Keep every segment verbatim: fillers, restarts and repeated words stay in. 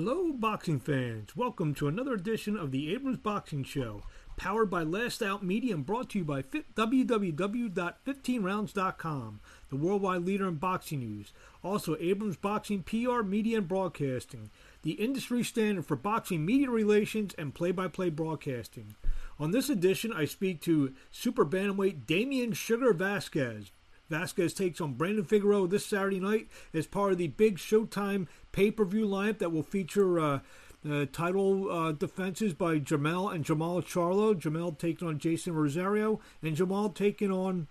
Hello, boxing fans. Welcome to another edition of the Abrams Boxing Show, powered by Last Out Media and brought to you by w w w dot fifteen rounds dot com, the worldwide leader in boxing news. Also, Abrams Boxing P R, Media, and Broadcasting, the industry standard for boxing media relations and play-by-play broadcasting. On this edition, I speak to Super Bantamweight Damián Sugar Vázquez. Vasquez takes on Brandon Figueroa this Saturday night as part of the big Showtime pay-per-view lineup that will feature uh, uh, title uh, defenses by Jermell and Jermall Charlo. Jermell taking on Jason Rosario, and Jermall taking on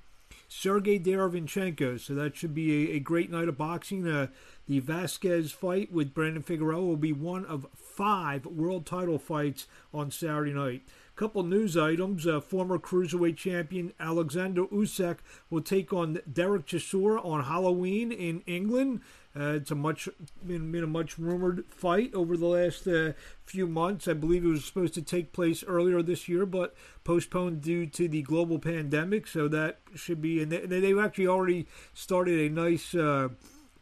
Sergei Derevinchenko. So that should be a, a great night of boxing. Uh, the Vasquez fight with Brandon Figueroa will be one of five world title fights on Saturday night. Couple news items. Uh, former cruiserweight champion Alexander Usyk will take on Derek Chisora on Halloween in England. Uh, it's a much been, been a much rumored fight over the last uh, few months. I believe it was supposed to take place earlier this year, but postponed due to the global pandemic. So that should be. And they, they've actually already started a nice Uh,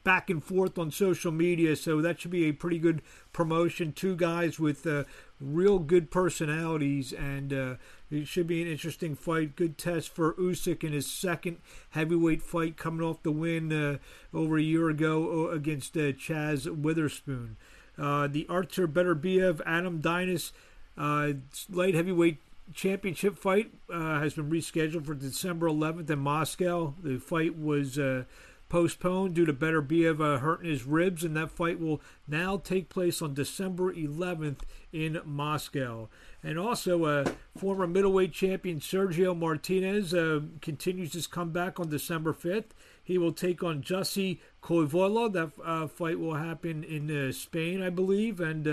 back and forth on social media, so that should be a pretty good promotion. Two guys with uh, real good personalities, and uh, it should be an interesting fight. Good test for Usyk in his second heavyweight fight, coming off the win uh, over a year ago against uh, Chazz Witherspoon. Uh, the Artur Beterbiev Adam Deines uh, light heavyweight championship fight uh, has been rescheduled for December eleventh in Moscow. The fight was Uh, postponed due to Beterbiev uh, hurting his ribs, and that fight will now take place on December eleventh in Moscow. And also, uh, former middleweight champion Sergio Martinez uh, continues his comeback on December fifth. He will take on Jussi Koivula. That uh, fight will happen in uh, Spain, I believe. And uh,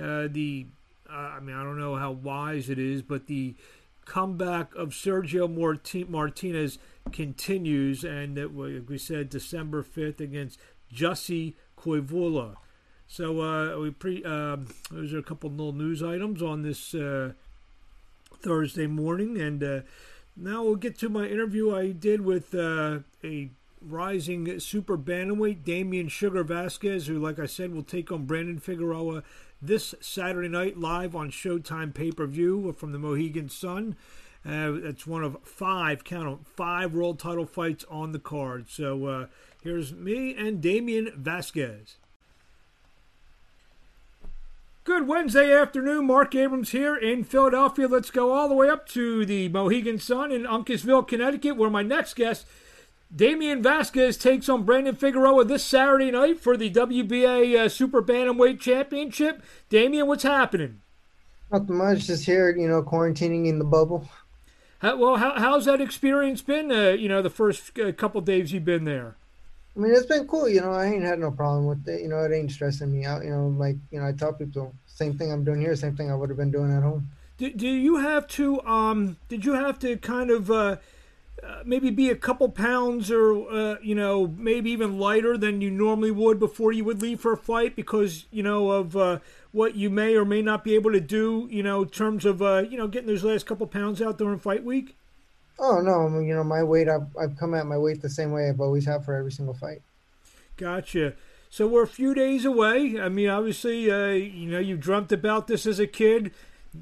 uh, the, uh, I mean, I don't know how wise it is, but the comeback of Sergio Marti- Martinez continues, and that we said December fifth against Jussi Koivula. So uh, we pre uh, those are a couple of little news items on this uh, Thursday morning, and uh, now we'll get to my interview I did with uh, a rising super bantamweight, Damián Sugar Vázquez, who, like I said, will take on Brandon Figueroa this Saturday night live on Showtime pay-per-view from the Mohegan Sun. Uh, that's one of five, count them, five world title fights on the card. So uh, here's me and Damián Vázquez. Good Wednesday afternoon. Mark Abrams here in Philadelphia. Let's go all the way up to the Mohegan Sun in Uncasville, Connecticut, where my next guest, Damián Vázquez, takes on Brandon Figueroa this Saturday night for the W B A uh, Super Bantamweight Championship. Damián, what's happening? Not much. Just here, you know, quarantining in the bubble. How, well, how, how's that experience been, uh, you know, the first uh, couple days you've been there? I mean, it's been cool. You know, I ain't had no problem with it. You know, it ain't stressing me out. You know, like, you know, I tell people, same thing I'm doing here, same thing I would have been doing at home. Do, do you have to, um, did you have to kind of uh, uh, maybe be a couple pounds or, uh, you know, maybe even lighter than you normally would before you would leave for a fight because, you know, of uh, what you may or may not be able to do, you know, in terms of, uh, you know, getting those last couple pounds out during fight week? Oh, no. I mean, you know, my weight, I've, I've come at my weight the same way I've always had for every single fight. Gotcha. So we're a few days away. I mean, obviously, uh, you know, you dreamt about this as a kid,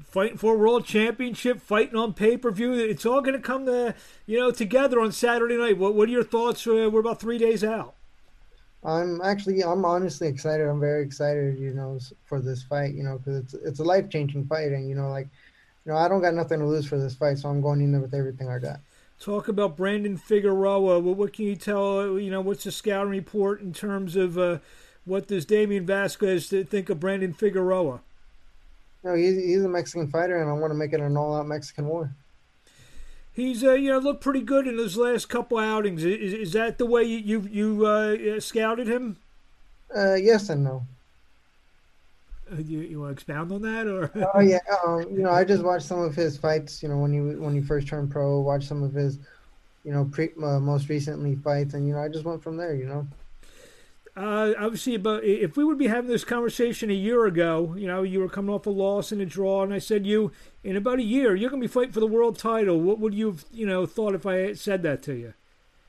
fighting for a world championship, fighting on pay-per-view. It's all going to come to, you know, together on Saturday night. What, what are your thoughts? Uh, we're about three days out. I'm actually, I'm honestly excited. I'm very excited, you know, for this fight, you know, because it's it's a life-changing fight. And, you know, like, you know, I don't got nothing to lose for this fight, so I'm going in there with everything I got. Talk about Brandon Figueroa. What, what can you tell, you know, what's the scouting report in terms of uh, what does Damián Vázquez think of Brandon Figueroa? No, he's, he's a Mexican fighter, and I want to make it an all-out Mexican war. He's, uh, you know, looked pretty good in his last couple outings. Is, is that the way you you uh, scouted him? Uh, yes and no. Uh, you you want to expound on that, or? Oh yeah, um, you know, I just watched some of his fights. You know, when he when he first turned pro, watched some of his, you know, pre, uh, most recently fights, and you know, I just went from there. You know. Uh, obviously, about if we would be having this conversation a year ago, you know, you were coming off a loss and a draw, and I said, you, in about a year, you're going to be fighting for the world title. What would you have, you know, thought if I had said that to you?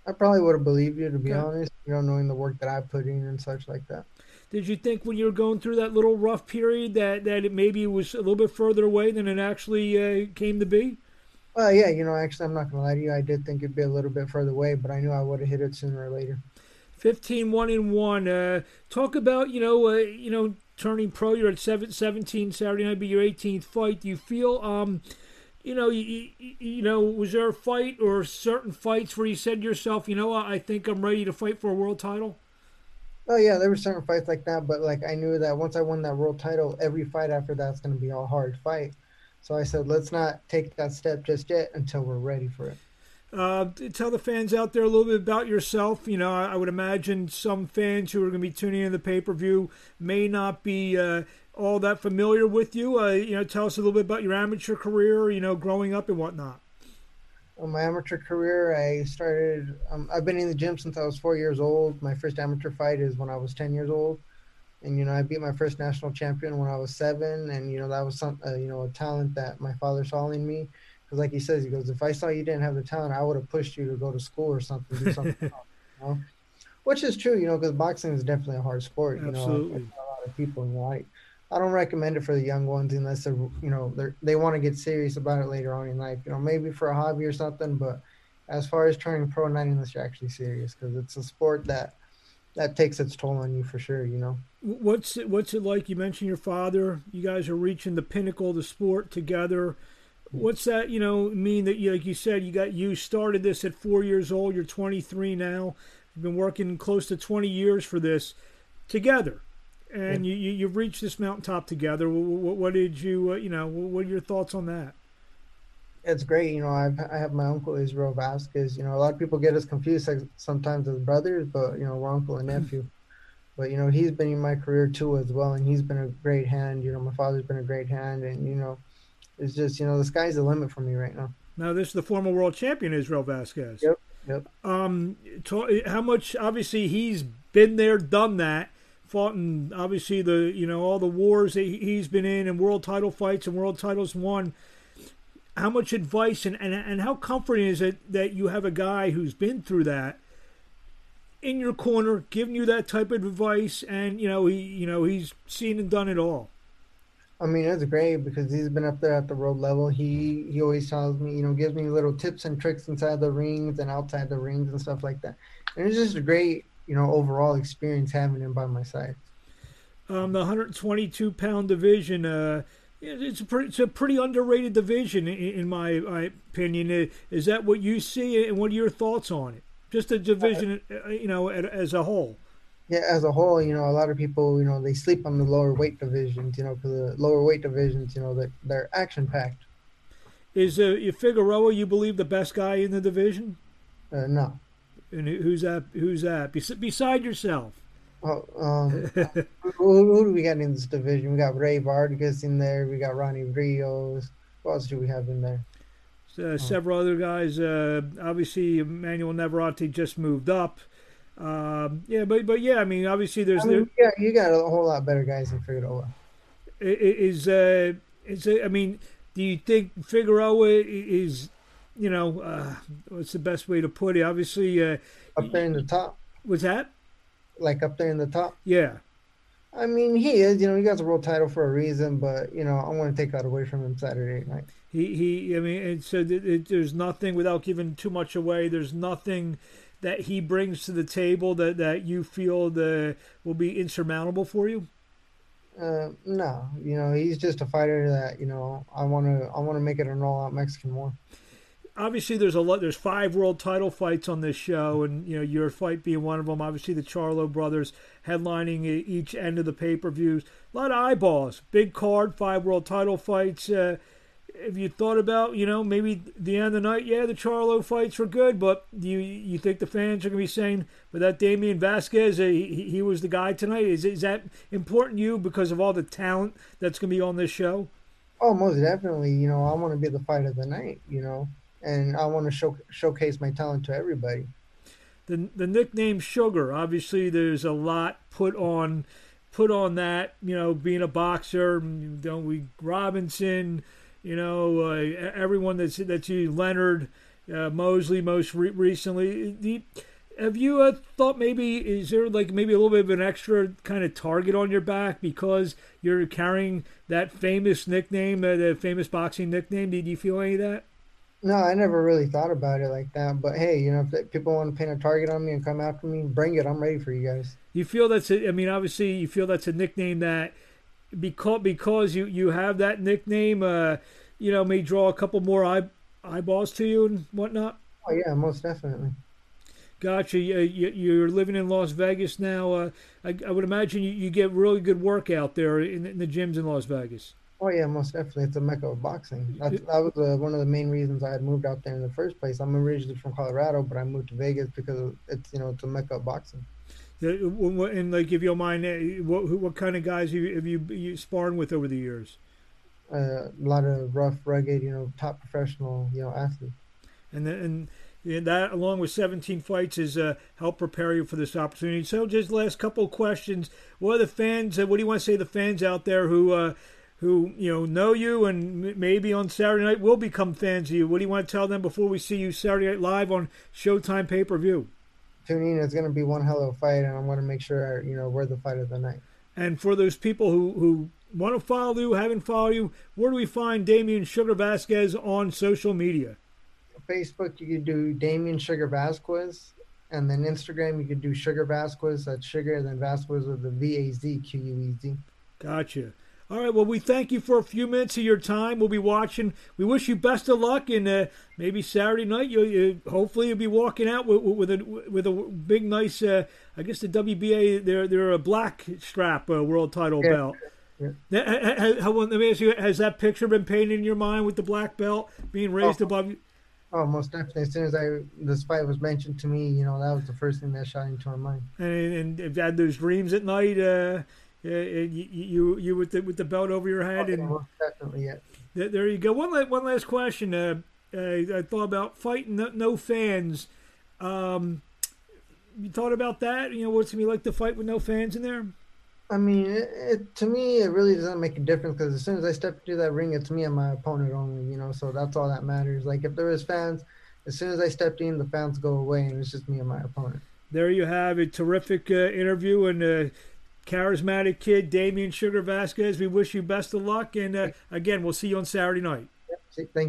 I probably would have believed you, to be okay. honest, you know, knowing the work that I put in and such like that. Did you think when you were going through that little rough period that, that it maybe was a little bit further away than it actually uh, came to be? Well, yeah, you know, actually, I'm not going to lie to you. I did think it'd be a little bit further away, but I knew I would have hit it sooner or later. fifteen, one and one. Uh, talk about, you know, uh, you know, turning pro. You're at seven, seventeen Saturday night, be your eighteenth fight. Do you feel, um, you know, you, you, you know, was there a fight or certain fights where you said to yourself, you know, I think I'm ready to fight for a world title? Oh, yeah, there were certain fights like that, but, like, I knew that once I won that world title, every fight after that's going to be a hard fight. So I said, let's not take that step just yet until we're ready for it. Uh, tell the fans out there a little bit about yourself. You know, I would imagine some fans who are going to be tuning in to the pay-per-view may not be uh, all that familiar with you. Uh, you know, tell us a little bit about your amateur career, you know, growing up and whatnot. My amateur career, I started, um, I've been in the gym since I was four years old. My first amateur fight is when I was ten years old. And, you know, I beat my first national champion when I was seven. And, you know, that was some, uh, you know, a talent that my father saw in me. Because like he says, he goes, if I saw you didn't have the talent, I would have pushed you to go to school or something. Do something else, you know? Which is true, you know, because boxing is definitely a hard sport. You Absolutely. know, I, I a lot of people, you know, I, I don't recommend it for the young ones unless they're, you know, they're, they want to get serious about it later on in life. You know, maybe for a hobby or something, but as far as turning pro, not unless you're actually serious, because it's a sport that that takes its toll on you for sure. You know, what's it, what's it like? You mentioned your father. You guys are reaching the pinnacle of the sport together. What's that, you know, mean that you, like you said, you got you started this at four years old. You're twenty-three now. You've been working close to twenty years for this together. And you, you, you've reached this mountaintop together. What, what did you, uh, you know, what are your thoughts on that? It's great. You know, I've, I have my uncle, Israel Vasquez. You know, a lot of people get us confused sometimes as brothers, but, you know, we're uncle and nephew. But, you know, he's been in my career too as well, and he's been a great hand. You know, my father's been a great hand, and, you know, it's just, you know, the sky's the limit for me right now. Now, this is the former world champion, Israel Vasquez. Yep, yep. Um, how much, obviously, he's been there, done that. Fought in obviously the you know all the wars that he's been in and world title fights and world titles won. How much advice and, and, and how comforting is it that you have a guy who's been through that in your corner, giving you that type of advice, and you know he you know he's seen and done it all. I mean, it's great because he's been up there at the world level. He he always tells me, you know, gives me little tips and tricks inside the rings and outside the rings and stuff like that. And it's just a great, you know, overall experience having him by my side. Um, the one twenty-two pound division, uh, it's a pretty, it's a pretty underrated division in, in my, my opinion. Is that what you see, and what are your thoughts on it? Just the division, uh, you know, as a whole. Yeah, as a whole, you know, a lot of people, you know, they sleep on the lower weight divisions, you know, because the lower weight divisions, you know, they're, they're action-packed. Is uh, Figueroa, you believe, the best guy in the division? Uh, no. And who's that? Who's that? Beside yourself. Oh, um, who, who do we got in this division? We got Ray Vargas in there. We got Ronnie Rios. What else do we have in there? So, oh. Several other guys. Uh, obviously, Emmanuel Navarrete just moved up. Um, yeah, but but yeah, I mean, obviously, there's. I mean, yeah, you got a whole lot better guys than Figueroa. Is uh, is I mean, do you think Figueroa is? You know, uh, what's the best way to put it? Obviously, uh, up there in the top. What's that? Like up there in the top? Yeah. I mean, he is. You know, he got the world title for a reason, but you know, I want to take that away from him Saturday night. He, he. I mean, and so th it, there's nothing without giving too much away. There's nothing that he brings to the table that that you feel the will be insurmountable for you. Uh, no, you know, he's just a fighter that you know I want to I want to make it an all-out Mexican war. Obviously, there's a lot. There's five world title fights on this show, and you know your fight being one of them. Obviously, the Charlo brothers headlining each end of the pay-per-views. A lot of eyeballs, big card, five world title fights. Uh, have you thought about, you know, maybe the end of the night? Yeah, the Charlo fights were good, but do you you think the fans are going to be saying, "But that Damián Vasquez, he he was the guy tonight." Is is that important to you because of all the talent that's going to be on this show? Oh, most definitely. You know, I want to be the fight of the night. You know. And I want to show, showcase my talent to everybody. The the nickname Sugar, obviously, there's a lot put on put on that. You know, being a boxer, don't we Robinson? You know, uh, everyone that's that's you Leonard, uh, Mosley, most re recently. The, have you uh, thought maybe, is there like maybe a little bit of an extra kind of target on your back because you're carrying that famous nickname, uh, the famous boxing nickname? Did you feel any of that? No, I never really thought about it like that. But, hey, you know, if people want to paint a target on me and come after me, bring it. I'm ready for you guys. You feel that's a, I mean, obviously you feel that's a nickname that because because you, you have that nickname, uh, you know, may draw a couple more eye, eyeballs to you and whatnot? Oh, yeah, most definitely. Gotcha. You, you, you're living in Las Vegas now. Uh, I, I would imagine you, you get really good work out there in, in the gyms in Las Vegas. Oh, yeah, most definitely. It's a mecca of boxing. That, that was uh, one of the main reasons I had moved out there in the first place. I'm originally from Colorado, but I moved to Vegas because it's, you know, it's a mecca of boxing. And, like, if you don't mind, what, what kind of guys have you, have you, you sparring with over the years? Uh, a lot of rough, rugged, you know, top professional, you know, athletes. And then, and that, along with seventeen fights, has uh, helped prepare you for this opportunity. So just last couple of questions. What are the fans, uh, what do you want to say to the fans out there who uh, who you know know you and maybe on Saturday night will become fans of you? What do you want to tell them before we see you Saturday Night Live on Showtime pay-per-view? Tune in. It's going to be one hell of a fight, and I'm going to make sure, you know, we're the fight of the night. And for those people who, who want to follow you, haven't followed you, where do we find Damián Sugar Vázquez on social media? Facebook, you could do Damián Sugar Vázquez, and then Instagram, you could do Sugar Vázquez. That's Sugar, and then Vasquez with the V A Z Q U E Z. Gotcha. All right, well, we thank you for a few minutes of your time. We'll be watching. We wish you best of luck, and uh, maybe Saturday night, you, you hopefully you'll be walking out with, with a with a big, nice, uh, I guess the W B A, they're, they're a black strap uh, world title yeah. belt. Yeah. Now, how, let me ask you, has that picture been painted in your mind with the black belt being raised oh. above you? Oh, most definitely. As soon as I this fight was mentioned to me, you know, that was the first thing that shot into my mind. And, and if you had those dreams at night, uh, and you you, you with, the, with the belt over your head. Oh, and most definitely, yeah. Th- there you go. One, la- one last question. Uh, I, I thought about fighting no, no fans. Um, you thought about that? You know, what's it going to be like to fight with no fans in there? I mean, it, it, to me, it really doesn't make a difference because as soon as I step into that ring, it's me and my opponent only, you know, so that's all that matters. Like, if there was fans, as soon as I stepped in, the fans go away, and it's just me and my opponent. There you have a terrific uh, interview and a charismatic kid, Damián Sugar Vázquez. We wish you best of luck, and, uh, again, we'll see you on Saturday night. Yep. Thank you.